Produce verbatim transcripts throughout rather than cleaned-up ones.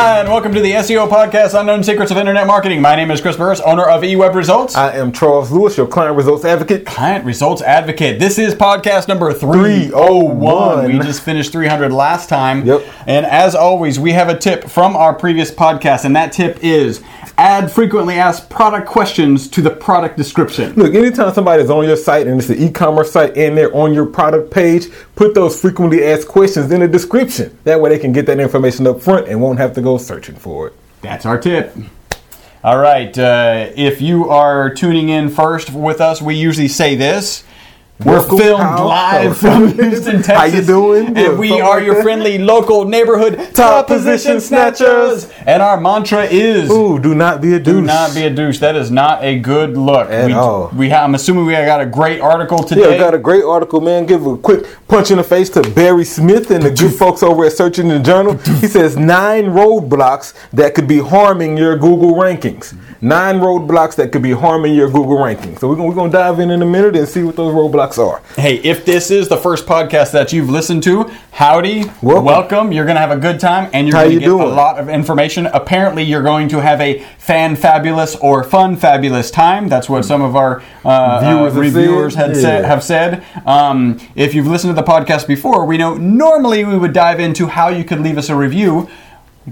Hi, and welcome to the S E O podcast, Unknown Secrets of Internet Marketing. My name is Chris Burris, owner of eWeb Results. I am Charles Lewis, your client results advocate. Client results advocate. This is podcast number three oh one. We just finished three hundred last time. Yep. And as always, we have a tip from our previous podcast, and that tip is add frequently asked product questions to the product description. Look, anytime somebody is on your site and it's an e-commerce site and they're on your product page, put those frequently asked questions in the description. That way they can get that information up front and won't have to to go searching for it. That's our tip. All right. Uh, if you are tuning in first with us, we usually say this. We're local filmed live from Houston, Texas. How you doing? And we Something are your like friendly local neighborhood top position snatchers. And our mantra is, ooh, do not be a douche. Do not be a douche. That is not a good look. At we, all. We, I'm assuming we got a great article today. Yeah, we got a great article, man. Give a quick punch in the face to Barry Smith and the good folks over at Search Engine Journal. He says, nine roadblocks that could be harming your Google rankings. Nine roadblocks that could be harming your Google rankings. So we're going we're going to dive in in a minute and see what those roadblocks are. Hey, if this is the first podcast that you've listened to, howdy, welcome. welcome. You're going to have a good time, and you're going to get doing? a lot of information. Apparently, you're going to have a fan-fabulous or fun-fabulous time. That's what some of our uh, uh, reviewers had yeah. said, have said. Um, if you've listened to the podcast before, we know normally we would dive into how you could leave us a review.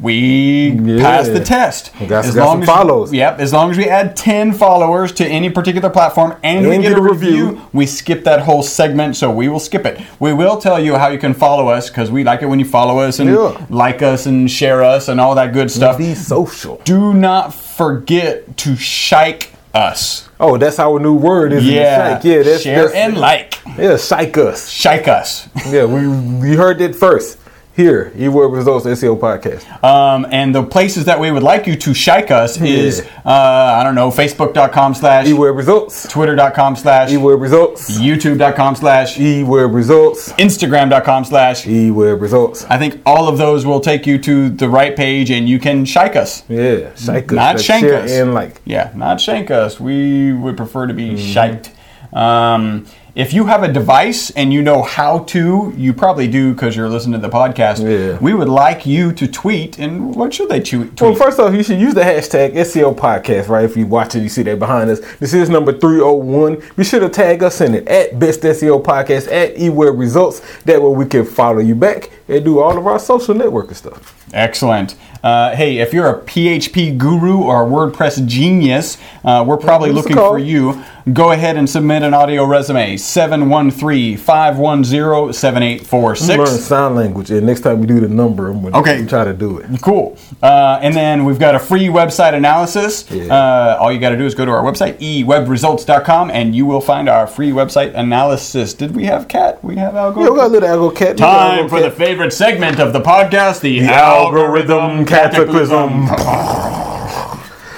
We yeah. passed the test. Got, as got long some as, follows. Yep. As long as we add ten followers to any particular platform and, and we get a review, review, we skip that whole segment, so we will skip it. We will tell you how you can follow us, because we like it when you follow us and yeah. like us and share us and all that good stuff. Be social. Do not forget to shike us. Oh, that's our new word, isn't yeah. it? Shike. Yeah. That's, share that's, and like. Yeah, shike us. Shike us. Yeah, we we heard it first. Here, eWeb Results S E O Podcast. Um, and the places that we would like you to shike us is, yeah. uh, I don't know, Facebook.com slash eWeb Results, Twitter.com slash eWeb Results, YouTube.com slash eWeb Results, Instagram.com slash eWeb Results. I think all of those will take you to the right page and you can shike us. Yeah, shike us. Not shank us. And like. Yeah, not shank us. We would prefer to be mm-hmm. shiked. Um, If you have a device and you know how to, you probably do because you're listening to the podcast, yeah. we would like you to tweet. And what should they tweet? Well, first off, you should use the hashtag S E O podcast, right? If you watch it, you see that behind us. This is number three oh one. You should have tagged us in it, at Best S E O Podcast, at eWeb Results. That way we can follow you back and do all of our social networking stuff. Excellent. Uh, hey, if you're a P H P guru or a WordPress genius, uh, we're probably What's looking for you. Go ahead and submit an audio resume, seven one three, five one zero, seven eight four six. I'm learning sign language, and next time we do the number, I'm going to okay. try to do it. Cool. Uh, and then we've got a free website analysis. Yeah. Uh, all you got to do is go to our website, e web results dot com, and you will find our free website analysis. Did we have Cat? We have Algo? Yeah, we got a little Algo Cat. Time Algo for Cat. The favorite segment of the podcast, the, the algorithm. algorithm. Cataclysm.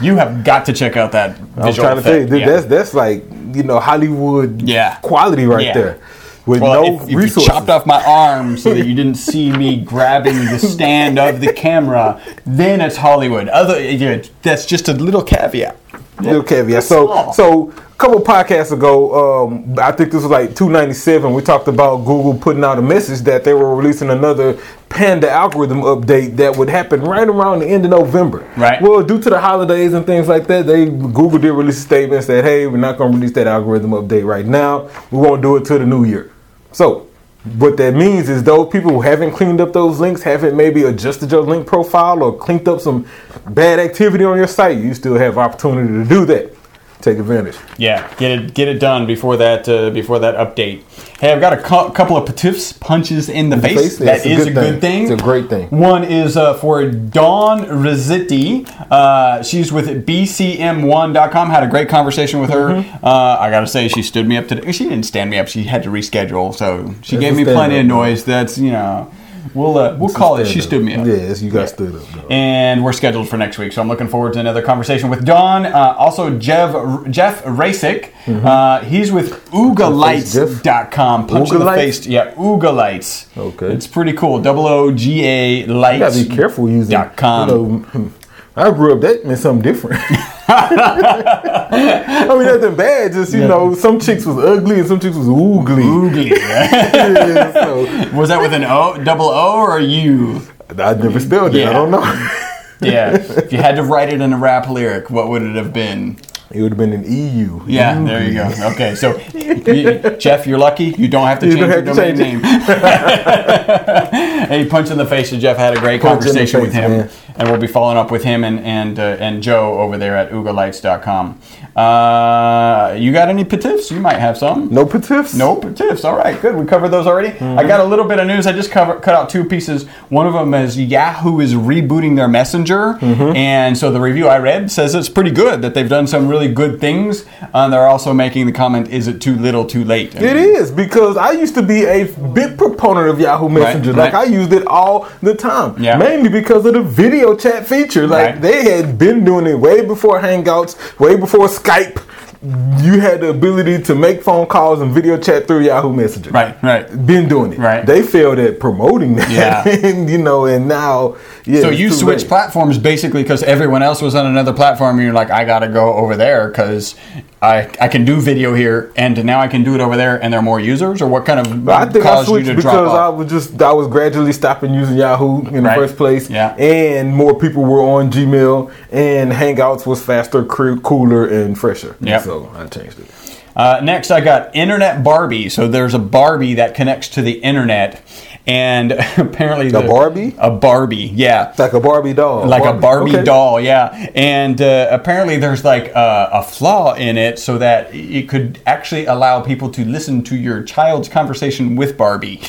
You have got to check out that visual I'm trying to tell you, dude, yeah. that's, that's like, you know, Hollywood yeah. quality right yeah. there. With well, no if, if resources. You chopped off my arm so that you didn't see me grabbing the stand of the camera, then it's Hollywood. Other, yeah, that's just a little caveat. Little caveat. So, so a couple podcasts ago, um, I think this was like two ninety-seven, we talked about Google putting out a message that they were releasing another Panda algorithm update that would happen right around the end of November. Right. Well, due to the holidays and things like that, they Google did release a statement that, hey, we're not going to release that algorithm update right now. We won't do it till the new year. So what that means is those people who haven't cleaned up those links, haven't maybe adjusted your link profile or cleaned up some bad activity on your site, you still have opportunity to do that. Take advantage. Yeah, get it get it done before that uh, before that update. Hey, I've got a cu- couple of patifs, punches in the, in the face. face. That is a, good, a thing. good thing. It's a great thing. One is uh, for Dawn Rizzitti. Uh, she's with B C M one dot com. Had a great conversation with her. Mm-hmm. Uh, I got to say, she stood me up today. She didn't stand me up. She had to reschedule, so she That's gave me plenty of noise. That's, you know... We'll uh, we'll call it. She stood me up. Yes, you guys stood up. Bro. And we're scheduled for next week, so I'm looking forward to another conversation with Don. Uh, also, Jeff Jeff Rasic. Mm-hmm. Uh, he's with Oogalites dot com. Punch in the face. Yeah, Oogalites. Okay. It's pretty cool. O O G A Lights. You gotta be careful using dot com. You know, I grew up that meant something different. I mean, nothing bad. Just, you yeah. know, some chicks was ugly and some chicks was oogly. Oogly. Yeah, so. Was that with an O, double O, or a U? I never spelled it. Yeah. I don't know. Yeah. If you had to write it in a rap lyric, what would it have been? It would have been an E U. Yeah, E U. There you go. Okay, so you, Jeff, you're lucky. You don't have to you change your domain name. Hey, punch in the face to Jeff. I had a great punch conversation face, with him, man. And we'll be following up with him and and, uh, and Joe over there at ooga lights dot com. Uh, you got any petiffs? You might have some. No petiffs. No petiffs. All right, good. We covered those already. Mm-hmm. I got a little bit of news. I just cover, cut out two pieces. One of them is Yahoo is rebooting their Messenger, mm-hmm. and so the review I read says it's pretty good, that they've done some really good things, and um, they're also making the comment, is it too little too late? I mean, it is, because I used to be a big proponent of Yahoo Messenger. Right, like right. I used it all the time, yeah. mainly because of the video chat feature. Like right. they had been doing it way before Hangouts, way before Skype. You had the ability to make phone calls and video chat through Yahoo Messenger. Right, right. Been doing it. Right. They failed at promoting that. Yeah. and, you know, and now... Yeah, so you switched late. platforms basically because everyone else was on another platform and you're like, I got to go over there because... I, I can do video here, and now I can do it over there, and there are more users? Or what kind of I think caused I you to drop off? Because I was just I was gradually stopping using Yahoo in the right. first place, yeah. and more people were on Gmail, and Hangouts was faster, cooler, and fresher. Yep. So I changed it. Uh, next, I got Internet Barbie. So there's a Barbie that connects to the Internet. And apparently... The, a Barbie? A Barbie, yeah. Like a Barbie doll. Like Barbie. a Barbie okay. doll, yeah. And uh, apparently there's like a, a flaw in it so that it could actually allow people to listen to your child's conversation with Barbie.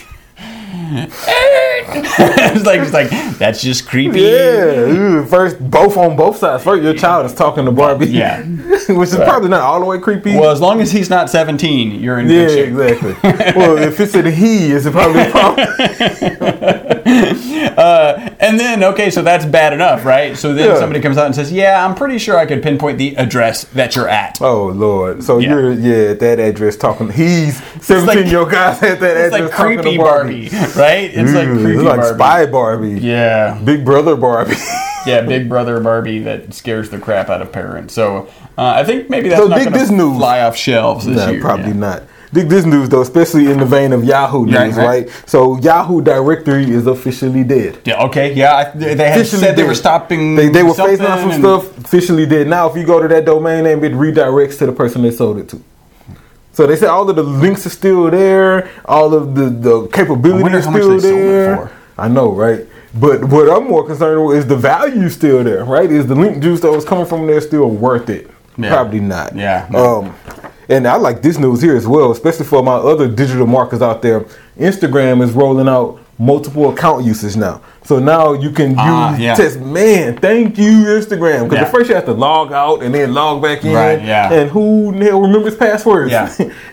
it's like it's like that's just creepy. Yeah, first both on both sides. First, your child is talking to Barbie. Yeah, which is right. probably not all the way creepy. Well, as long as he's not seventeen, you're in good shape. Yeah, exactly. Well, if it's a he, it's probably a problem. uh, and then okay, so that's bad enough, right? So then yeah. somebody comes out and says, "Yeah, I'm pretty sure I could pinpoint the address that you're at." Oh Lord, so yeah. you're yeah at that address talking. He's seventeen year old guys at that it's address like talking creepy to Barbie. Barbie. Right? It's Ooh, like creepy it's like Barbie. Spy Barbie. Yeah. Big Brother Barbie. yeah, Big Brother Barbie that scares the crap out of parents. So uh, I think maybe that's so not going to fly off shelves this nah, year. Probably yeah. not. Dig this news, though, especially in the vein of Yahoo news, right? right? right? So Yahoo Directory is officially dead. Yeah. Okay. Yeah. I, they had officially said dead. they were stopping. They, they were phasing out some stuff. Officially dead. Now, if you go to that domain name, it redirects to the person they sold it to. So they said all of the links are still there, all of the, the capability is still there. I know, right? But what I'm more concerned with is the value still there, right? Is the link juice that was coming from there still worth it? Yeah. Probably not. Yeah. Um, and I like this news here as well, especially for my other digital marketers out there. Instagram is rolling out multiple account usage now. So now you can use uh, yeah. test. Man, thank you, Instagram. Because yeah. at first you have to log out and then log back in. Right, yeah. And who the hell remembers passwords? Yeah.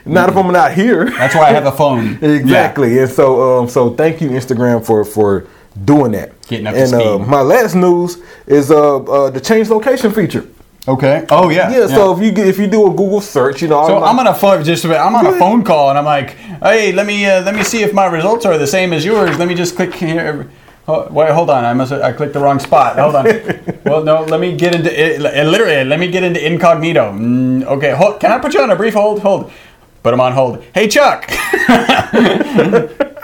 not mm-hmm. if I'm not here. That's why I have a phone. exactly. Yeah. And so um, so thank you, Instagram, for, for doing that. Getting up and, to speed. And uh, my last news is uh, uh, the change location feature. Okay. Oh yeah. Yeah. yeah. So if you get, if you do a Google search, you know. So I'm, like, I'm on a just a bit, I'm on a phone call and I'm like, hey, let me uh, let me see if my results are the same as yours. Let me just click here. Oh, wait, hold on. I must I clicked the wrong spot. Hold on. well, no. Let me get into it. Literally, let me get into incognito. Mm, okay. Hold, can I put you on a brief hold? Hold. Put him on hold. Hey, Chuck.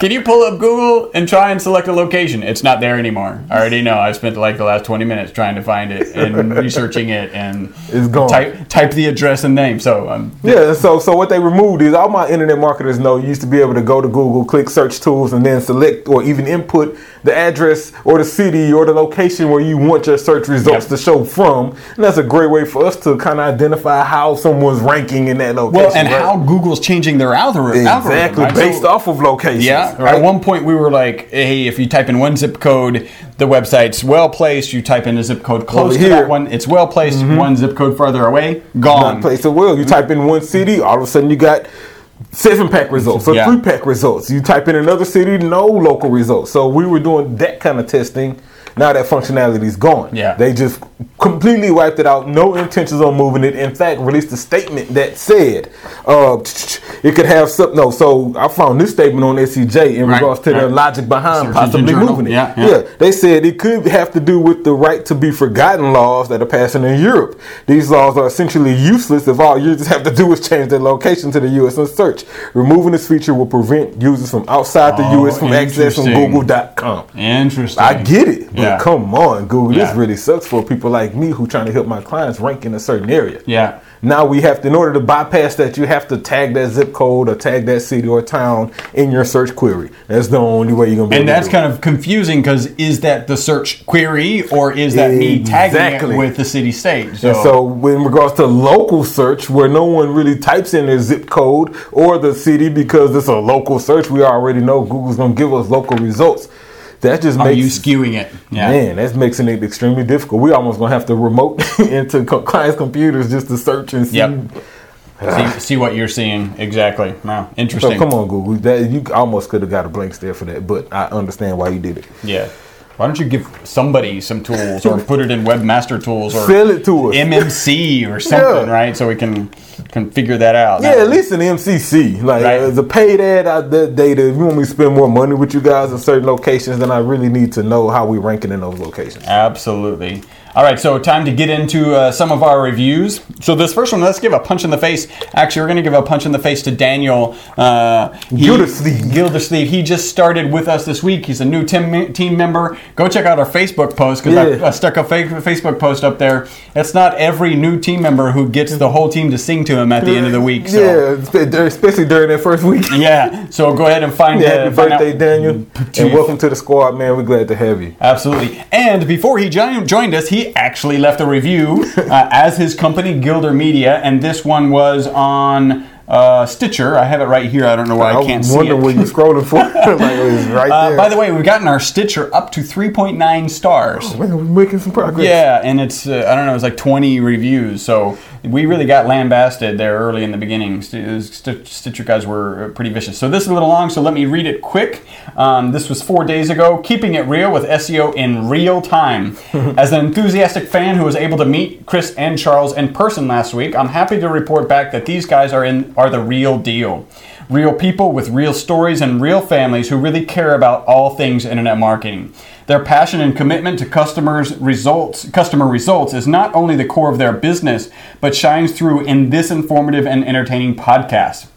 Can you pull up Google and try and select a location? It's not there anymore. I already know. I've spent like the last twenty minutes trying to find it and researching it and it's gone. Type, type the address and name. So um, yeah, so so what they removed is all my internet marketers know you used to be able to go to Google, click search tools, and then select or even input the address or the city or the location where you want your search results yep. to show from. And that's a great way for us to kind of identify how someone's ranking in that location. Well, and right? how Google's changing their algorithm. Exactly, right? based so, off of locations. Yeah. Right. At one point, we were like, hey, if you type in one zip code, the website's well-placed. You type in a zip code close to that one, it's well-placed. Mm-hmm. One zip code further away, gone. Not placed at will. You type in one city, all of a sudden you got seven-pack results or yeah. three-pack results. You type in another city, no local results. So we were doing that kind of testing. Now that functionality is gone. Yeah. They just completely wiped it out, no intentions on moving it. In fact, released a statement that said uh, it could have some. No, so I found this statement on S E J in right, regards to right. the logic behind Search possibly moving it. Yeah, yeah. yeah, they said it could have to do with the right to be forgotten laws that are passing in Europe. These laws are essentially useless if all users have to do is change their location to the U S and search. Removing this feature will prevent users from outside the oh, U S from accessing Google dot com. Interesting. I get it, but yeah. come on, Google. Yeah. This really sucks for people like me who trying to help my clients rank in a certain area. Yeah. Now we have to, in order to bypass that, you have to tag that zip code or tag that city or town in your search query. That's the only way you're going to be able to do it. And that's kind of confusing because is that the search query or is that exactly. me tagging it with the city state? So. And so in regards to local search where no one really types in their zip code or the city because it's a local search, we already know Google's going to give us local results. That just makes Are you skewing it? Yeah. Man, that's making it extremely difficult. We almost gonna have to remote into clients' computers just to search and see. Yep. See, see what you're seeing exactly. Wow, interesting. So come on, Google. That you almost could have got a blank stare for that, but I understand why you did it. Yeah. Why don't you give somebody some tools or put it in Webmaster Tools or sell it to us. M M C or something, yeah. right? So we can, can figure that out. Yeah, that at way. least in M C C. Like, right. as a paid ad out there data, if you want me to spend more money with you guys in certain locations, then I really need to know how we're ranking in those locations. Absolutely. All right, so time to get into uh, some of our reviews. So this first one, let's give a punch in the face. Actually, we're going to give a punch in the face to Daniel uh, Gildersleeve. Gildersleeve. He just started with us this week. He's a new team, team member. Go check out our Facebook post because yeah. I, I stuck a fake Facebook post up there. It's not every new team member who gets the whole team to sing to him at the end of the week. So. Yeah, especially during that first week. yeah, so go ahead and find yeah, uh, happy find birthday, out. Daniel. And welcome to the squad, man. We're glad to have you. Absolutely. And before he joined us, he He actually left a review uh, as his company, Gilder Media, and this one was on uh, Stitcher. I have it right here. I don't know why I, I can't see it. I wonder what you're scrolling for. like, it was right uh, there. By the way, we've gotten our Stitcher up to three point nine stars. Oh, man, we're making some progress. Yeah, and it's, uh, I don't know, it's like twenty reviews, so we really got lambasted there early in the beginning. Stitcher guys were pretty vicious. So this is a little long, so let me read it quick. Um, this was four days ago. Keeping it real with S E O in real time. As an enthusiastic fan who was able to meet Chris and Charles in person last week, I'm happy to report back that these guys are in are the real deal. Real people with real stories and real families who really care about all things internet marketing. Their passion and commitment to customers results, customer results is not only the core of their business, but shines through in this informative and entertaining podcast.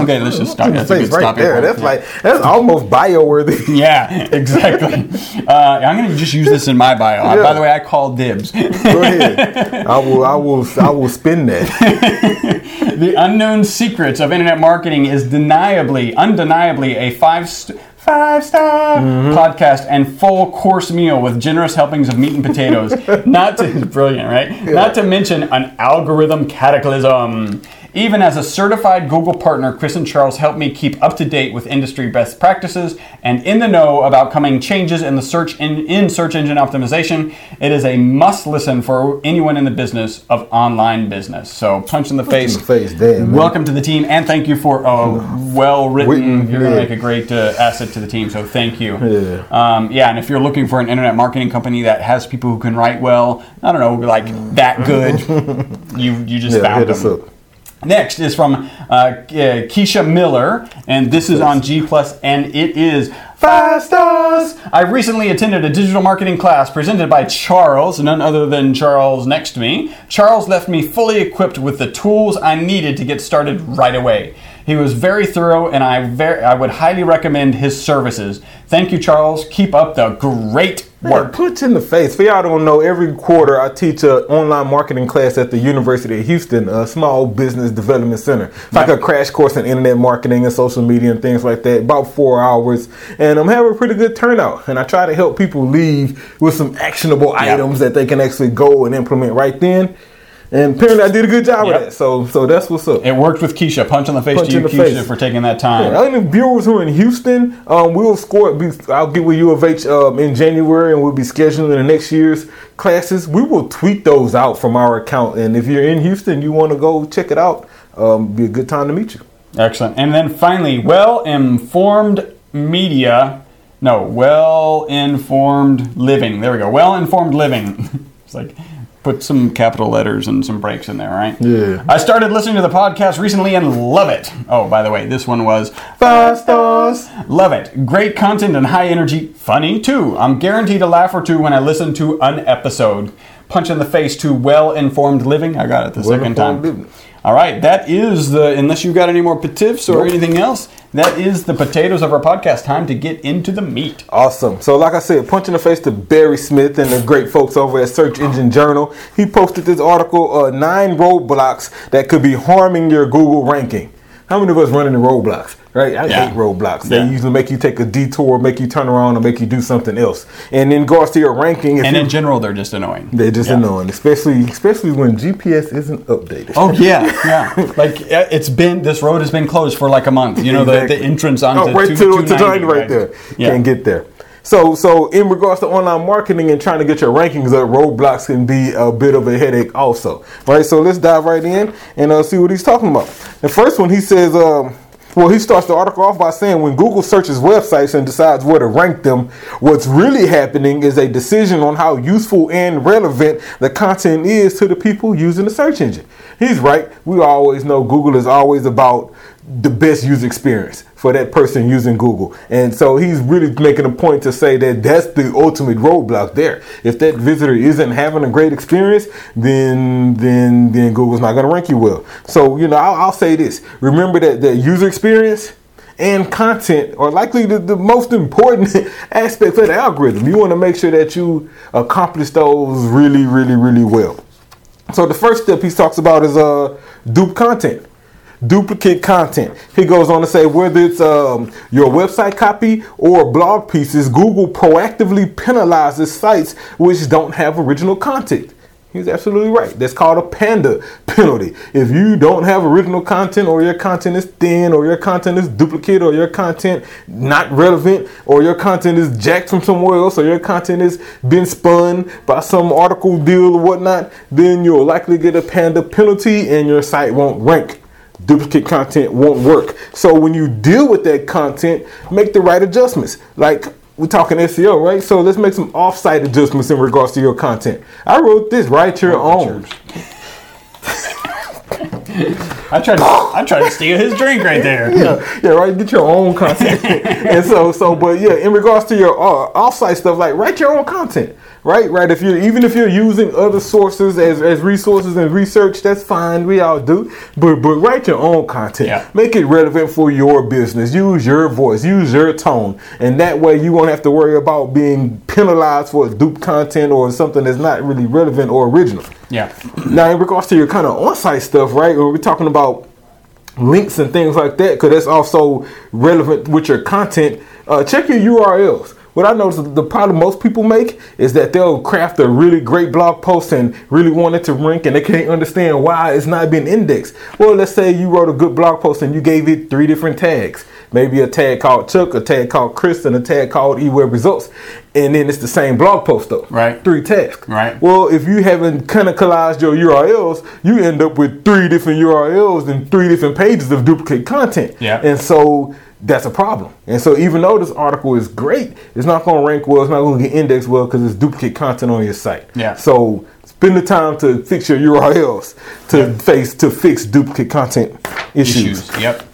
Okay, let's just stop. That's a good stop there. That's like that's almost bio-worthy. Yeah, exactly. Uh, I'm going to just use this in my bio. Yeah. By the way, I call dibs. Go ahead. I will. I will. I will spin that. The Unknown Secrets of Internet Marketing is deniably, undeniably a five. St- Five-star mm-hmm. podcast and full course meal with generous helpings of meat and potatoes. Not to, brilliant, right? Yeah. Not to mention an algorithm cataclysm. Even as a certified Google partner, Chris and Charles help me keep up to date with industry best practices and in the know about coming changes in the search in, in search engine optimization. It is a must listen for anyone in the business of online business. So punch in the face. In the face damn, Welcome man. to the team, and thank you for a well-written. You're gonna make a great uh, asset to the team, so thank you. Yeah. Um, yeah, and if you're looking for an internet marketing company that has people who can write well, I don't know, like that good, you you just yeah, found them. Next is from uh, uh, Keisha Miller, and this is on G plus, and it is five stars. I recently attended a digital marketing class presented by Charles, none other than Charles next to me. Charles left me fully equipped with the tools I needed to get started right away. He was very thorough, and I very, I would highly recommend his services. Thank you, Charles. Keep up the great work. Punch in the face. For y'all don't know, every quarter I teach an online marketing class at the University of Houston, a small business development center. It's yep. like a crash course in internet marketing and social media and things like that, about four hours. And I'm having a pretty good turnout. And I try to help people leave with some actionable yep. items that they can actually go and implement right then. And apparently I did a good job yep. with that, so so that's what's up. It worked with Keisha. Punch in the face Punch to you, Keisha, face. for taking that time. Yeah, I mean, viewers who are in Houston, um, we'll score. I'll get with U of H um, in January, and we'll be scheduling the next year's classes. We will tweet those out from our account, and if you're in Houston, you want to go check it out. Um, be a good time to meet you. Excellent. And then finally, well-informed media. No, well-informed living. There we go. Well-informed living. It's like, put some capital letters and some breaks in there, right? Yeah. I started listening to the podcast recently and love it. Oh, by the way, this one was Bastos. Love it. Great content and high energy. Funny, too. I'm guaranteed a laugh or two when I listen to an episode. Punch in the face to well-informed living. I got it the second time. Living. All right. That is the, unless you got any more petiffs or nope. anything else, that is the potatoes of our podcast. Time to get into the meat. Awesome. So like I said, punch in the face to Barry Smith and the great folks over at Search Engine Journal. He posted this article, uh, nine roadblocks that could be harming your Google ranking. How many of us run into roadblocks, right? I yeah. hate roadblocks. They yeah. usually make you take a detour, make you turn around, or make you do something else. And in regards to your ranking... If and you, in general, they're just annoying. They're just yeah. annoying, especially especially when G P S isn't updated. Oh, yeah, yeah. Like, it's been... This road has been closed for like a month. You know, exactly. the, the entrance onto oh, right two, to, two ninety. Right, right there. Yeah. Can't get there. So, so in regards to online marketing and trying to get your rankings up, roadblocks can be a bit of a headache also, right? So let's dive right in and uh, see what he's talking about. The first one, he says, um, well, he starts the article off by saying when Google searches websites and decides where to rank them, what's really happening is a decision on how useful and relevant the content is to the people using the search engine. He's right. We always know Google is always about the best user experience for that person using Google. And so he's really making a point to say that that's the ultimate roadblock there. If that visitor isn't having a great experience, then then then Google's not going to rank you well. So, you know, I'll, I'll say this. Remember that that user experience and content are likely the, the most important aspect of the algorithm. You want to make sure that you accomplish those really, really, really well. So the first step he talks about is uh, dupe content. Duplicate content. He goes on to say whether it's um, your website copy or blog pieces, Google proactively penalizes sites which don't have original content. He's absolutely right. That's called a Panda penalty. If you don't have original content, or your content is thin, or your content is duplicate, or your content not relevant, or your content is jacked from somewhere else, or your content has been spun by some article deal or whatnot, then you'll likely get a Panda penalty and your site won't rank. Duplicate content won't work. So when you deal with that content, make the right adjustments. Like, we're talking S E O, right? So let's make some off-site adjustments in regards to your content. I wrote this, write your own. I tried to, I tried to steal his drink right there. Yeah, yeah, right. Get your own content. And so, so, but yeah, in regards to your uh, off-site stuff, like write your own content. Right, right. If you're even if you're using other sources as, as resources and research, that's fine. We all do. But but write your own content. Yeah. Make it relevant for your business. Use your voice. Use your tone. And that way you won't have to worry about being penalized for dupe content or something that's not really relevant or original. Yeah. Now, in regards to your kind of on-site stuff, right, we're talking about links and things like that, because that's also relevant with your content. Uh, check your U R Ls. What I noticed the problem most people make is that they'll craft a really great blog post and really want it to rank, and they can't understand why it's not being indexed. Well, let's say you wrote a good blog post and you gave it three different tags. Maybe a tag called Chuck, a tag called Chris, and a tag called eWeb Results. And then it's the same blog post though. Right. Three tags. Right. Well, if you haven't kind of collaged your U R Ls, you end up with three different U R Ls and three different pages of duplicate content. Yeah. And so that's a problem. And so even though this article is great, it's not going to rank well. It's not going to get indexed well because it's duplicate content on your site. Yeah. So spend the time to fix your U R Ls to yep. face to fix duplicate content issues. issues. Yep.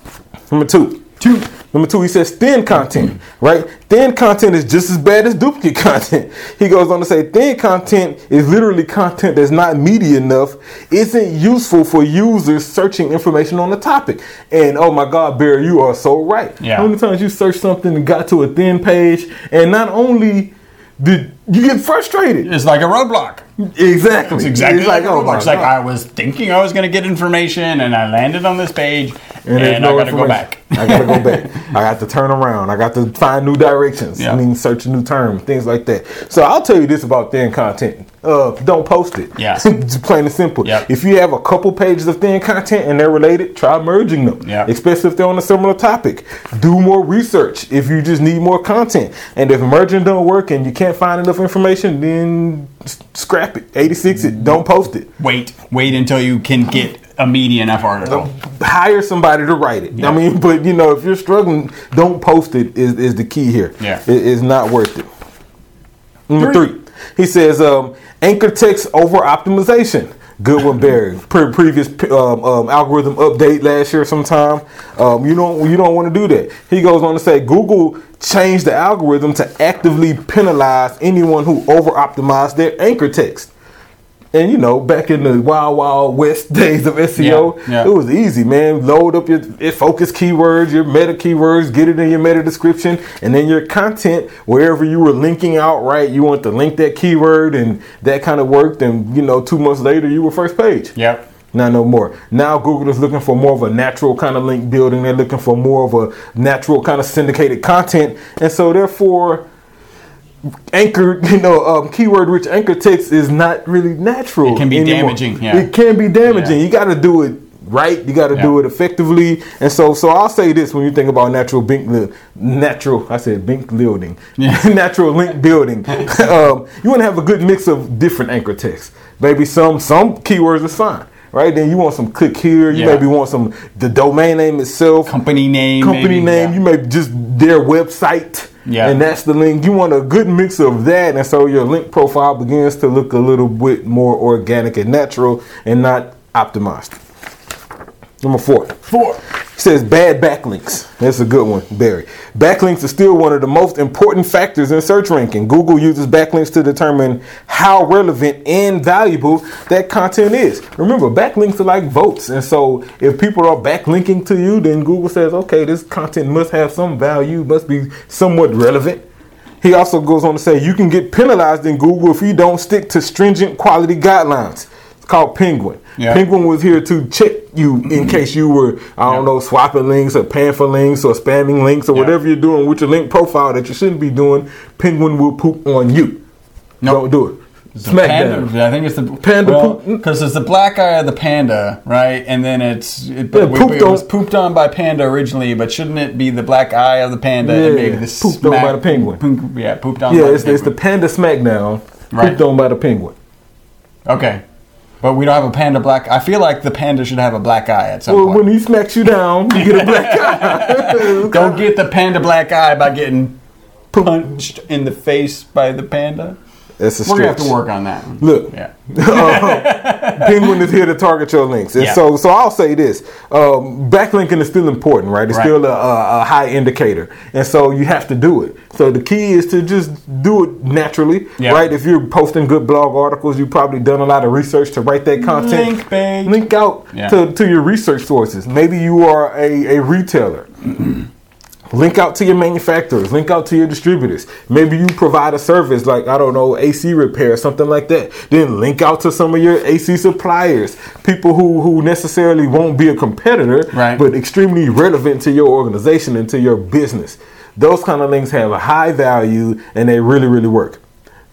Number two. Two. Number two, he says thin content, right? Thin content is just as bad as duplicate content. He goes on to say thin content is literally content that's not meaty enough, isn't useful for users searching information on the topic. And oh my God, Barry, you are so right. Yeah. How many times you search something and got to a thin page, and not only did you get frustrated? It's like a roadblock. Exactly. It's exactly it's like, like, oh my it's God. Like I was thinking I was going to get information, and I landed on this page, and, and no I got to go back. I got to go back. I got to turn around. I got to find new directions. Yeah. I mean, search a new term, things like that. So I'll tell you this about thin content. Uh, don't post it. Yeah. Just plain and simple. Yep. If you have a couple pages of thin content and they're related, try merging them. Yep. Especially if they're on a similar topic. Do more research if you just need more content. And if merging don't work and you can't find enough information, then scrap it. eighty-six it. Don't post it. Wait. Wait until you can get a meaty enough article. Hire somebody to write it. Yeah. I mean, but you know, if you're struggling, don't post it is, is the key here. Yeah. It, it's not worth it. Number three. three. He says, um, Anchor text over optimization. Good one, Barry. Pre- previous um, um, algorithm update last year sometime. Um, you don't you don't want to do that. He goes on to say Google changed the algorithm to actively penalize anyone who over-optimized their anchor text. And, you know, back in the wild, wild west days of S E O, yeah, yeah. it was easy, man. Load up your, your focus keywords, your meta keywords, get it in your meta description, and then your content, wherever you were linking out, right, you want to link that keyword, and that kind of worked. And, you know, two months later, you were first page. Yeah. Now no more. Now Google is looking for more of a natural kind of link building. They're looking for more of a natural kind of syndicated content. And so, therefore... anchor, you know, um, keyword-rich anchor text is not really natural. It can be anymore. damaging. Yeah. It can be damaging. Yeah. You got to do it right. You got to yeah. do it effectively. And so, so I'll say this: when you think about natural link, li- natural, I said link building, yeah. natural link building. um, you want to have a good mix of different anchor texts, baby. Some some keywords is fine. Right, then you want some click here. You yeah. maybe want some the domain name itself, company name, company maybe. name. Yeah. You may just their website, yeah. and that's the link. You want a good mix of that, and so your link profile begins to look a little bit more organic and natural, and not optimized. Number four. Four. It says bad backlinks. That's a good one, Barry. Backlinks are still one of the most important factors in search ranking. Google uses backlinks to determine how relevant and valuable that content is. Remember, backlinks are like votes. And so if people are backlinking to you, then Google says, okay, this content must have some value, must be somewhat relevant. He also goes on to say you can get penalized in Google if you don't stick to stringent quality guidelines. It's called Penguin. Yeah. Penguin was here to check you in case you were, I don't yeah. know, swapping links or paying for links or spamming links or yeah. whatever you're doing with your link profile that you shouldn't be doing. Penguin will poop on you. Nope. Don't do it. Smack panda, I think it's the panda well, poop because it's the black eye of the panda, right? And then it's it, yeah, we, pooped it was on. pooped on by panda originally, but shouldn't it be the black eye of the panda yeah. and maybe this pooped smack, on by the penguin? Poop, yeah, pooped on. Yeah, by it's, the, it's the panda smackdown right. pooped on by the penguin. Okay. But we don't have a panda black. I feel like the panda should have a black eye at some well, point. Well, when he smacks you down, you get a black eye. Don't get the panda black eye by getting punched in the face by the panda. That's a stretch. We're going to have to work on that one. Look. Yeah. um, Penguin is here to target your links. And yeah. so so I'll say this. Um, backlinking is still important, right? It's right. still a, a, a high indicator. And so you have to do it. So the key is to just do it naturally, yeah. right? If you're posting good blog articles, you've probably done a lot of research to write that content. Link bait. Link out yeah. to, to your research sources. Maybe you are a, a retailer. Mm-hmm. Link out to your manufacturers. Link out to your distributors. Maybe you provide a service like, I don't know, A C repair, something like that. Then link out to some of your A C suppliers, people who, who necessarily won't be a competitor, right. but extremely relevant to your organization and to your business. Those kind of links have a high value and they really, really work.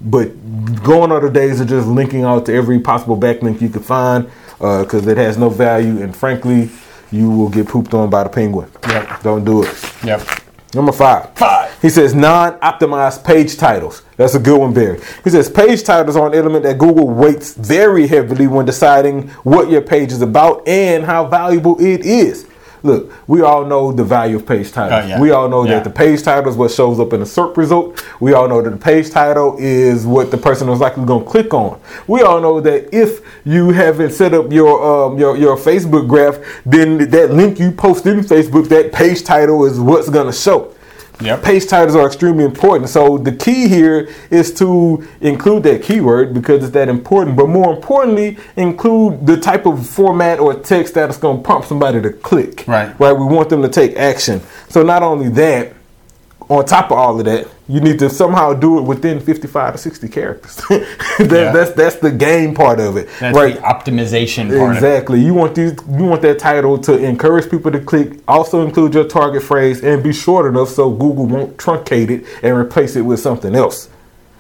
But gone are the days of just linking out to every possible backlink you could find because uh, it has no value and frankly, you will get pooped on by the penguin. Yep. Don't do it. Yep. Number five. Five. He says non-optimized page titles. That's a good one, Barry. He says page titles are an element that Google weights very heavily when deciding what your page is about and how valuable it is. Look, we all know the value of page titles. Oh, yeah. We all know yeah. that the page title is what shows up in the SERP result. We all know that the page title is what the person is likely going to click on. We all know that if you haven't set up your um, your, your Facebook graph, then that link you posted in Facebook, that page title is what's going to show. Yep. Page titles are extremely important. So the key here is to include that keyword because it's that important. But more importantly, include the type of format or text that's going to prompt somebody to click. Right. Right. We want them to take action. So not only that, on top of all of that, you need to somehow do it within fifty-five to sixty characters. that, yeah. That's that's the game part of it. That's right? The optimization part. Exactly. Of it. You want these. You want that title to encourage people to click. Also include your target phrase and be short enough so Google won't truncate it and replace it with something else.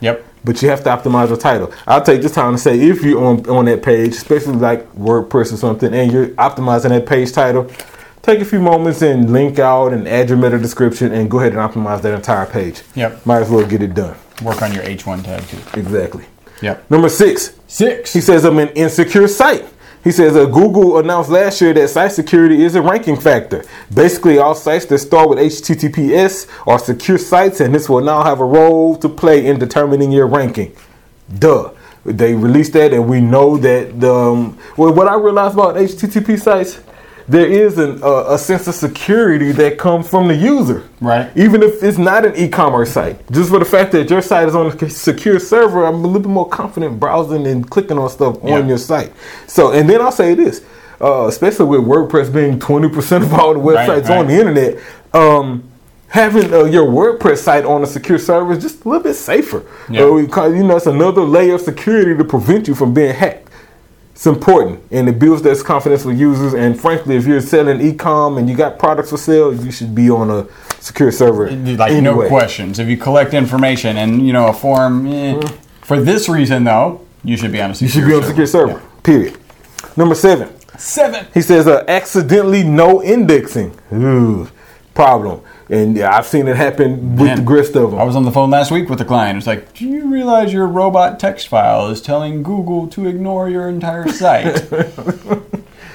Yep. But you have to optimize your title. I'll take this time to say if you're on on that page, especially like WordPress or something, and you're optimizing that page title. Take a few moments and link out and add your meta description and go ahead and optimize that entire page. Yep. Might as well get it done. Work on your H one tag too. Exactly. Yep. Number six. Six. He says I'm an insecure site. He says uh, Google announced last year that site security is a ranking factor. Basically, all sites that start with H T T P S are secure sites, and this will now have a role to play in determining your ranking. Duh. They released that, and we know that the um, well, what I realized about H T T P sites, there is an, uh, a sense of security that comes from the user. Right. Even if it's not an e-commerce site. Just for the fact that your site is on a secure server, I'm a little bit more confident browsing and clicking on stuff yeah. on your site. So, and then I'll say this, uh, especially with WordPress being twenty percent of all the websites right, right. on the internet, um, having uh, your WordPress site on a secure server is just a little bit safer. Yeah. Uh, you know, it's another layer of security to prevent you from being hacked. It's important, and it builds that confidence with users. And frankly, if you're selling e-com and you got products for sale, you should be on a secure server. Like anyway. No questions. If you collect information and you know a form, eh. mm. for this reason though, you should be on a secure. You should be on a secure server. Yeah. Period. Number seven. Seven. He says, uh, accidentally no indexing. Ooh, problem. And yeah, I've seen it happen with Man, the grist of them. I was on the phone last week with a client. It's like, do you realize your robot text file is telling Google to ignore your entire site?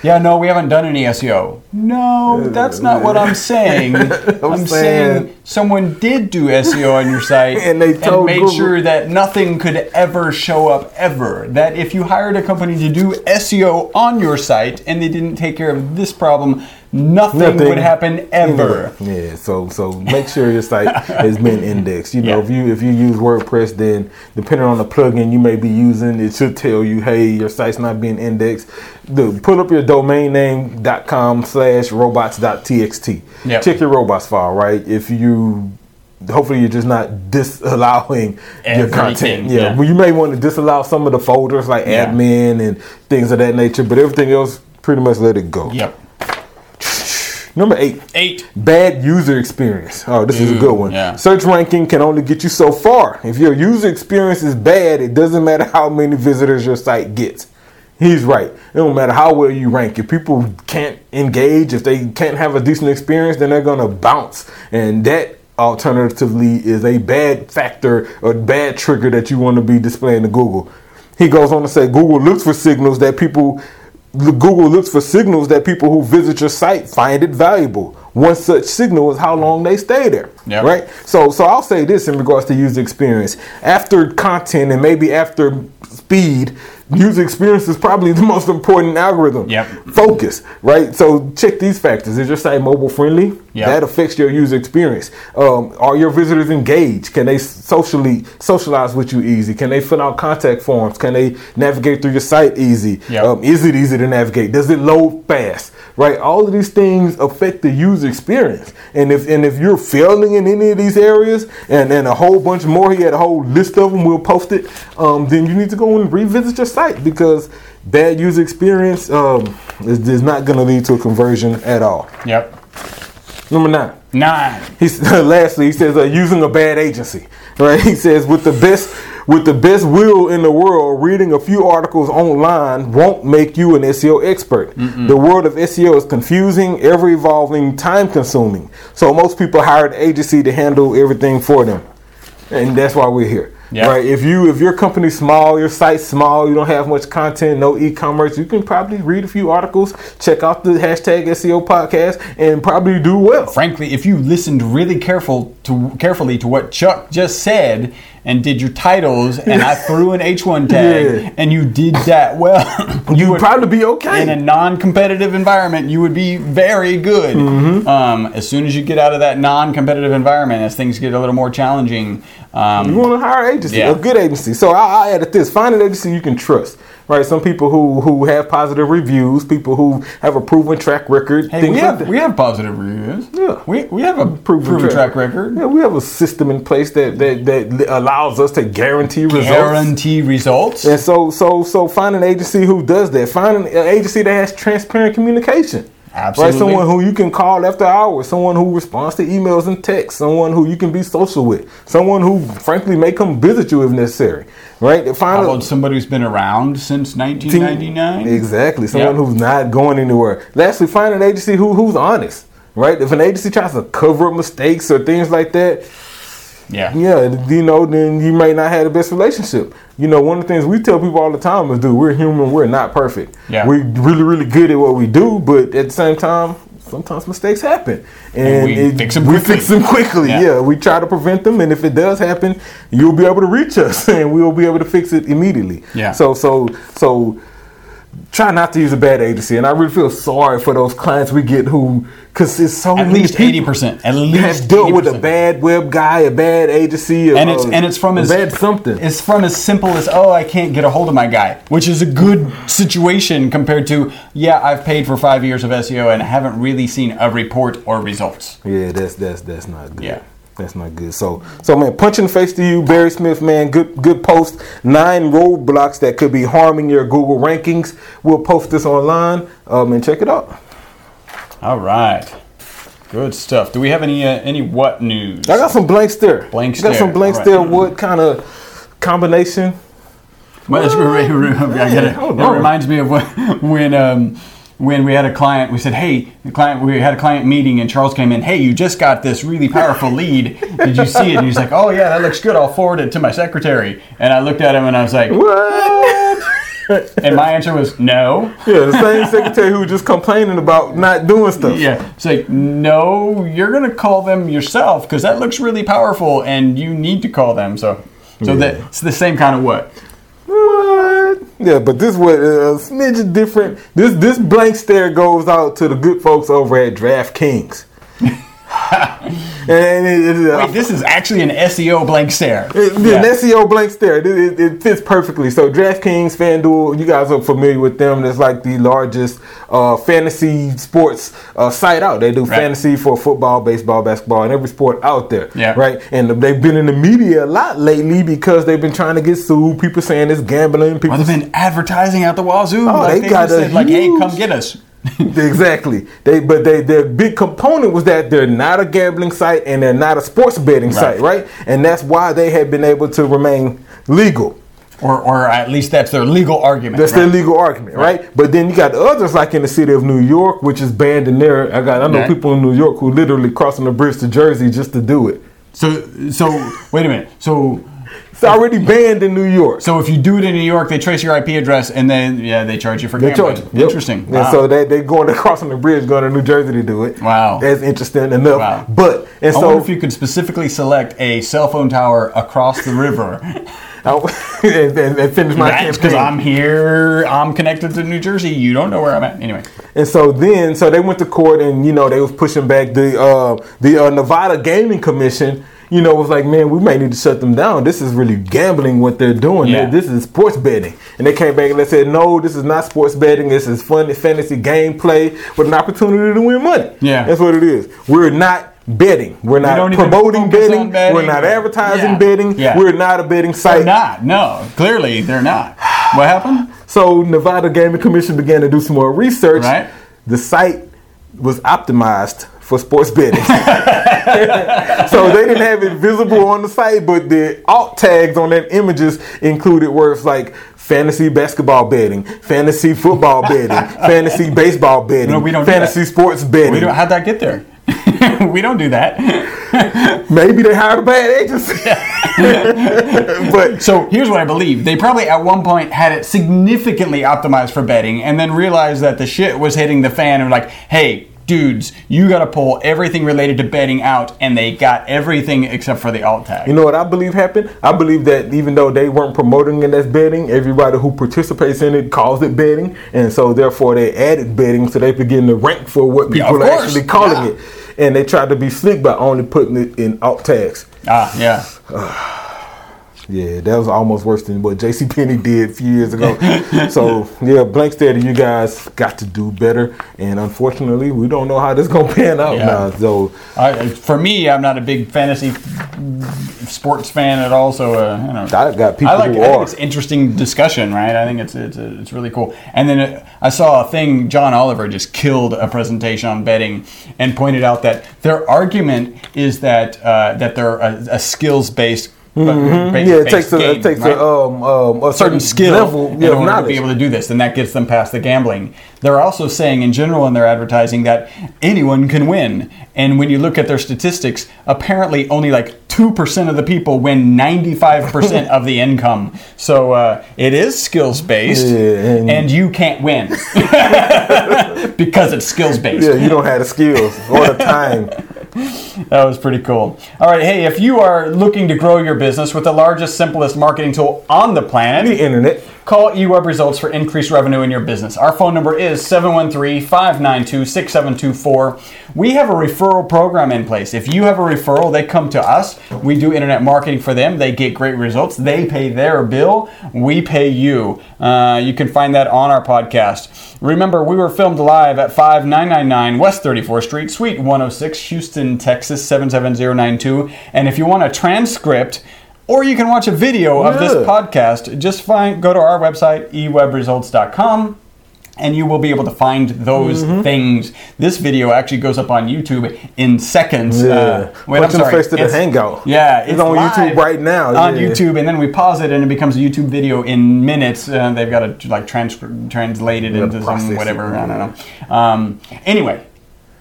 Yeah, no, we haven't done any S E O. No, that's not what I'm saying. I'm, I'm saying, saying someone did do S E O on your site and, they told and made Google. Sure that nothing could ever show up ever. That if you hired a company to do S E O on your site and they didn't take care of this problem, nothing, nothing. would happen ever. Yeah, so so make sure your site has been indexed. You know, yeah. if you if you use WordPress, then depending on the plugin you may be using, it should tell you, hey, your site's not being indexed. Dude, put up your domain name .com slash robots.txt. Yep. Check your robots file, right? If you hopefully you're just not disallowing Everything. your content. Yeah. yeah. Well, you may want to disallow some of the folders like yeah. admin and things of that nature, but everything else pretty much let it go. Yep. Number eight. Eight. Bad user experience. Oh, this Ooh, is a good one. Yeah. Search ranking can only get you so far. If your user experience is bad, it doesn't matter how many visitors your site gets. He's right. It don't matter how well you rank. If people can't engage, if they can't have a decent experience, then they're going to bounce. And that, alternatively, is a bad factor or bad trigger that you want to be displaying to Google. He goes on to say Google looks for signals that people... Google looks for signals that people who visit your site find it valuable. One such signal is how long they stay there, yep. right? So so I'll say this in regards to user experience. After content and maybe after speed, user experience is probably the most important algorithm. Yep. Focus, right? So check these factors. Is your site mobile friendly? Yep. That affects your user experience. Um, are your visitors engaged? Can they socially socialize with you easy? Can they fill out contact forms? Can they navigate through your site easy? Yep. Um, is it easy to navigate? Does it load fast? Right? All of these things affect the user experience. And if and if you're failing in any of these areas, and, and a whole bunch more, he had a whole list of them, we'll post it, um, then you need to go and revisit your site because bad user experience um, is, is not going to lead to a conversion at all. Yep. Number nine. Nine. He's, lastly, he says uh, using a bad agency. Right? He says with the best with the best will in the world, reading a few articles online won't make you an S E O expert. Mm-mm. The world of S E O is confusing, ever-evolving, time-consuming. So most people hire an agency to handle everything for them, and that's why we're here. Yep. Right? If you if your company's small, your site's small, you don't have much content, no e-commerce, you can probably read a few articles, check out the hashtag S E O podcast, and probably do well. Frankly, if you listened really careful to carefully to what Chuck just said and did your titles, and I threw an H one tag, yeah. and you did that well, you, you would probably be okay. In a non-competitive environment, you would be very good. Mm-hmm. Um, as soon as you get out of that non-competitive environment, as things get a little more challenging, um, you want to hire an agency, yeah. a good agency. So I, I added this: find an agency you can trust. Right, some people who, who have positive reviews, people who have a proven track record. Hey, we have, like we have positive reviews. Yeah, we we have a proven, proven track. track record. Yeah, we have a system in place that that, that allows us to guarantee results. Guarantee results. And so so so find an agency who does that. Find an agency that has transparent communication. Absolutely. Right, someone who you can call after hours, someone who responds to emails and texts, someone who you can be social with, someone who, frankly, may come visit you if necessary. Right? Find How about a, somebody who's been around since nineteen ninety-nine? Exactly. Someone yep. who's not going anywhere. Lastly, find an agency who who's honest. Right? If an agency tries to cover up mistakes or things like that, yeah, yeah, you know, then you might not have the best relationship. You know, one of the things we tell people all the time is, dude, we're human, we're not perfect. Yeah. We're really, really good at what we do, but at the same time, sometimes mistakes happen, and, and we, it, fix them we fix them quickly. Yeah. yeah, we try to prevent them, and if it does happen, you'll be able to reach us, and we'll be able to fix it immediately. Yeah. So so so. Try not to use a bad agency, and I really feel sorry for those clients we get who, because it's so at many least eighty percent, at least dealt with a bad web guy, a bad agency, and a, it's and it's from as bad something. It's from as simple as oh, I can't get a hold of my guy, which is a good situation compared to yeah, I've paid for five years of S E O and haven't really seen a report or results. Yeah, that's that's that's not good. Yeah. That's not good. So, so man, punch in the face to you, Barry Smith, man. Good, good post. Nine roadblocks that could be harming your Google rankings. We'll post this online um, and check it out. All right, good stuff. Do we have any uh, any what news? I got some blank stare. Blank stare. Got some blank right. stare. What kind of combination? Well, it's, I get it. That reminds me of when. Um, When we had a client, we said, hey, the client, we had a client meeting and Charles came in, hey, you just got this really powerful lead. Did you see it? And he's like, oh, yeah, that looks good. I'll forward it to my secretary. And I looked at him and I was like, what? And my answer was no. Yeah, the same secretary who was just complaining about not doing stuff. Yeah. It's like, no, you're going to call them yourself because that looks really powerful and you need to call them. So, so yeah. that it's the same kind of what? What? Yeah, but this was a smidge different. This this blank stare goes out to the good folks over at DraftKings. and it, it, Wait, uh, this is actually an S E O blank stare. It, yeah. An S E O blank stare. It, it, it fits perfectly. So DraftKings, FanDuel, you guys are familiar with them. That's like the largest uh, fantasy sports uh, site out. They do right. fantasy for football, baseball, basketball, and every sport out there. Yeah. Right. And they've been in the media a lot lately because they've been trying to get sued. People saying it's gambling. People well, they've been advertising out the wazoo. Oh, like they, they got a said, huge... like, hey, come get us. Exactly. They but they their big component was that they're not a gambling site and they're not a sports betting right. site, right? And that's why they have been able to remain legal. Or or at least that's their legal argument. That's right? their legal argument, right? right? But then you got others like in the city of New York, which is banned in there. I got I know right. people in New York who literally crossing the bridge to Jersey just to do it. So so wait a minute. So it's already banned in New York. So if you do it in New York, they trace your I P address and then yeah, they charge you for they gambling. Charge you. Yep. Interesting. And wow. so they they going to crossing the bridge, going to New Jersey to do it. Wow, that's interesting enough. Wow. But and I so wonder if you could specifically select a cell phone tower across the river. and, and, and finish my campaign. That's because I'm here. I'm connected to New Jersey. You don't know where I'm at, anyway. And so then, so they went to court, and you know they was pushing back the uh, the uh, Nevada Gaming Commission. You know, it was like, man, we may need to shut them down. This is really gambling what they're doing. Yeah. This is sports betting. And they came back and they said, no, this is not sports betting. This is fun fantasy gameplay with an opportunity to win money. Yeah. That's what it is. We're not betting. We're not we promoting betting. betting. We're not advertising yeah. betting. Yeah. We're not a betting site. They're not. No, clearly they're not. What happened? So Nevada Gaming Commission began to do some more research. Right. The site was optimized for sports betting. So they didn't have it visible on the site, but the alt tags on their images included words like fantasy basketball betting, fantasy football betting, fantasy baseball betting, no, we don't fantasy do sports betting. We don't, how'd that get there? We don't do that. Maybe they hired a bad agency. But so here's what I believe. They probably at one point had it significantly optimized for betting and then realized that the shit was hitting the fan and like, hey, dudes, you got to pull everything related to betting out, and they got everything except for the alt tag. You know what I believe happened? I believe that even though they weren't promoting it as betting, everybody who participates in it calls it betting, and so therefore they added betting so they begin to rank for what people yeah, are course. actually calling yeah. it. And they tried to be slick by only putting it in alt tags. Ah, yeah. Uh, yeah, that was almost worse than what JCPenney did a few years ago. So, yeah, blank stare to you guys. Got to do better. And unfortunately, we don't know how this is going to pan out yeah. now. So, I, for me, I'm not a big fantasy sports fan at all. So, uh, I don't know. I got people I like, who I are. Think it's interesting discussion, right? I think it's it's it's really cool. And then it, I saw a thing, John Oliver just killed a presentation on betting and pointed out that their argument is that, uh, that they're a, a skills-based Mm-hmm. Base, yeah, it takes, a, game, it takes right? a, um, um, a certain, certain skill level in order knowledge. to be able to do this, and that gets them past the gambling. They're also saying in general in their advertising that anyone can win, and when you look at their statistics, apparently only like two percent of the people win ninety-five percent of the income. So uh, it is skills-based, yeah, and you can't win because it's skills-based. Yeah, you don't have the skills or the time. That was pretty cool. All right, hey, if you are looking to grow your business with the largest, simplest marketing tool on the planet, the internet, call eWeb Results for increased revenue in your business. Our phone number is seven one three, five nine two, six seven two four. We have a referral program in place. If you have a referral, they come to us. We do internet marketing for them. They get great results. They pay their bill. We pay you. Uh, you can find that on our podcast. Remember, we were filmed live at five nine nine nine West thirty-fourth Street, Suite one oh six, Houston, Texas, seven seven zero nine two. And if you want a transcript, or you can watch a video of this podcast, just find, go to our website, e web results dot com, and you will be able to find those mm-hmm. things. This video actually goes up on YouTube in seconds. Yeah. Uh, wait, I'm sorry. It's, the Hangout. Yeah, it's, it's on YouTube right now. On yeah. YouTube, and then we pause it, and it becomes a YouTube video in minutes. Uh, they've got to like transcri- translate it into some whatever. I don't know. Um, anyway.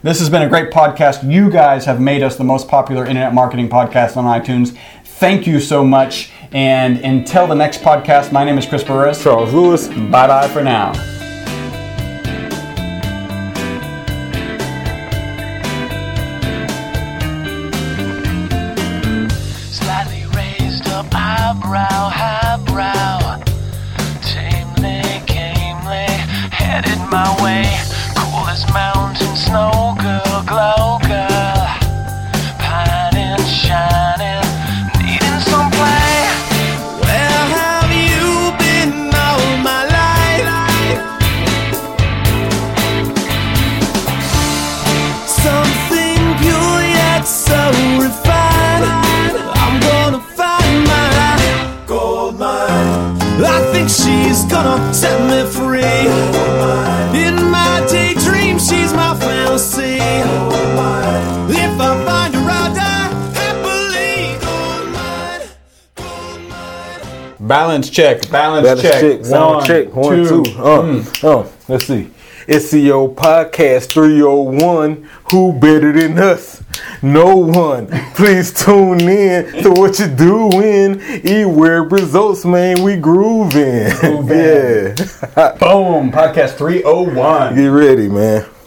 This has been a great podcast. You guys have made us the most popular internet marketing podcast on iTunes. Thank you so much. And until the next podcast, my name is Chris Burris. Charles Lewis. Bye-bye for now. Slightly raised up eyebrow, highbrow. Tamely, gamely, headed my way. Cool as mountain snow. She's gonna set me free. In my daydream, she's my fantasy. If I find her, I'll die happily. Gold mine, gold mine. Balance check, balance, balance check. check. One, one, check. One, two. two. Uh, mm. uh, let's see. It's the old podcast three oh one. Who better than us? No one. Please tune in to what you doing. eWeb Results, man. We grooving. Grooving. Yeah. Boom. Podcast three oh one. Get ready, man.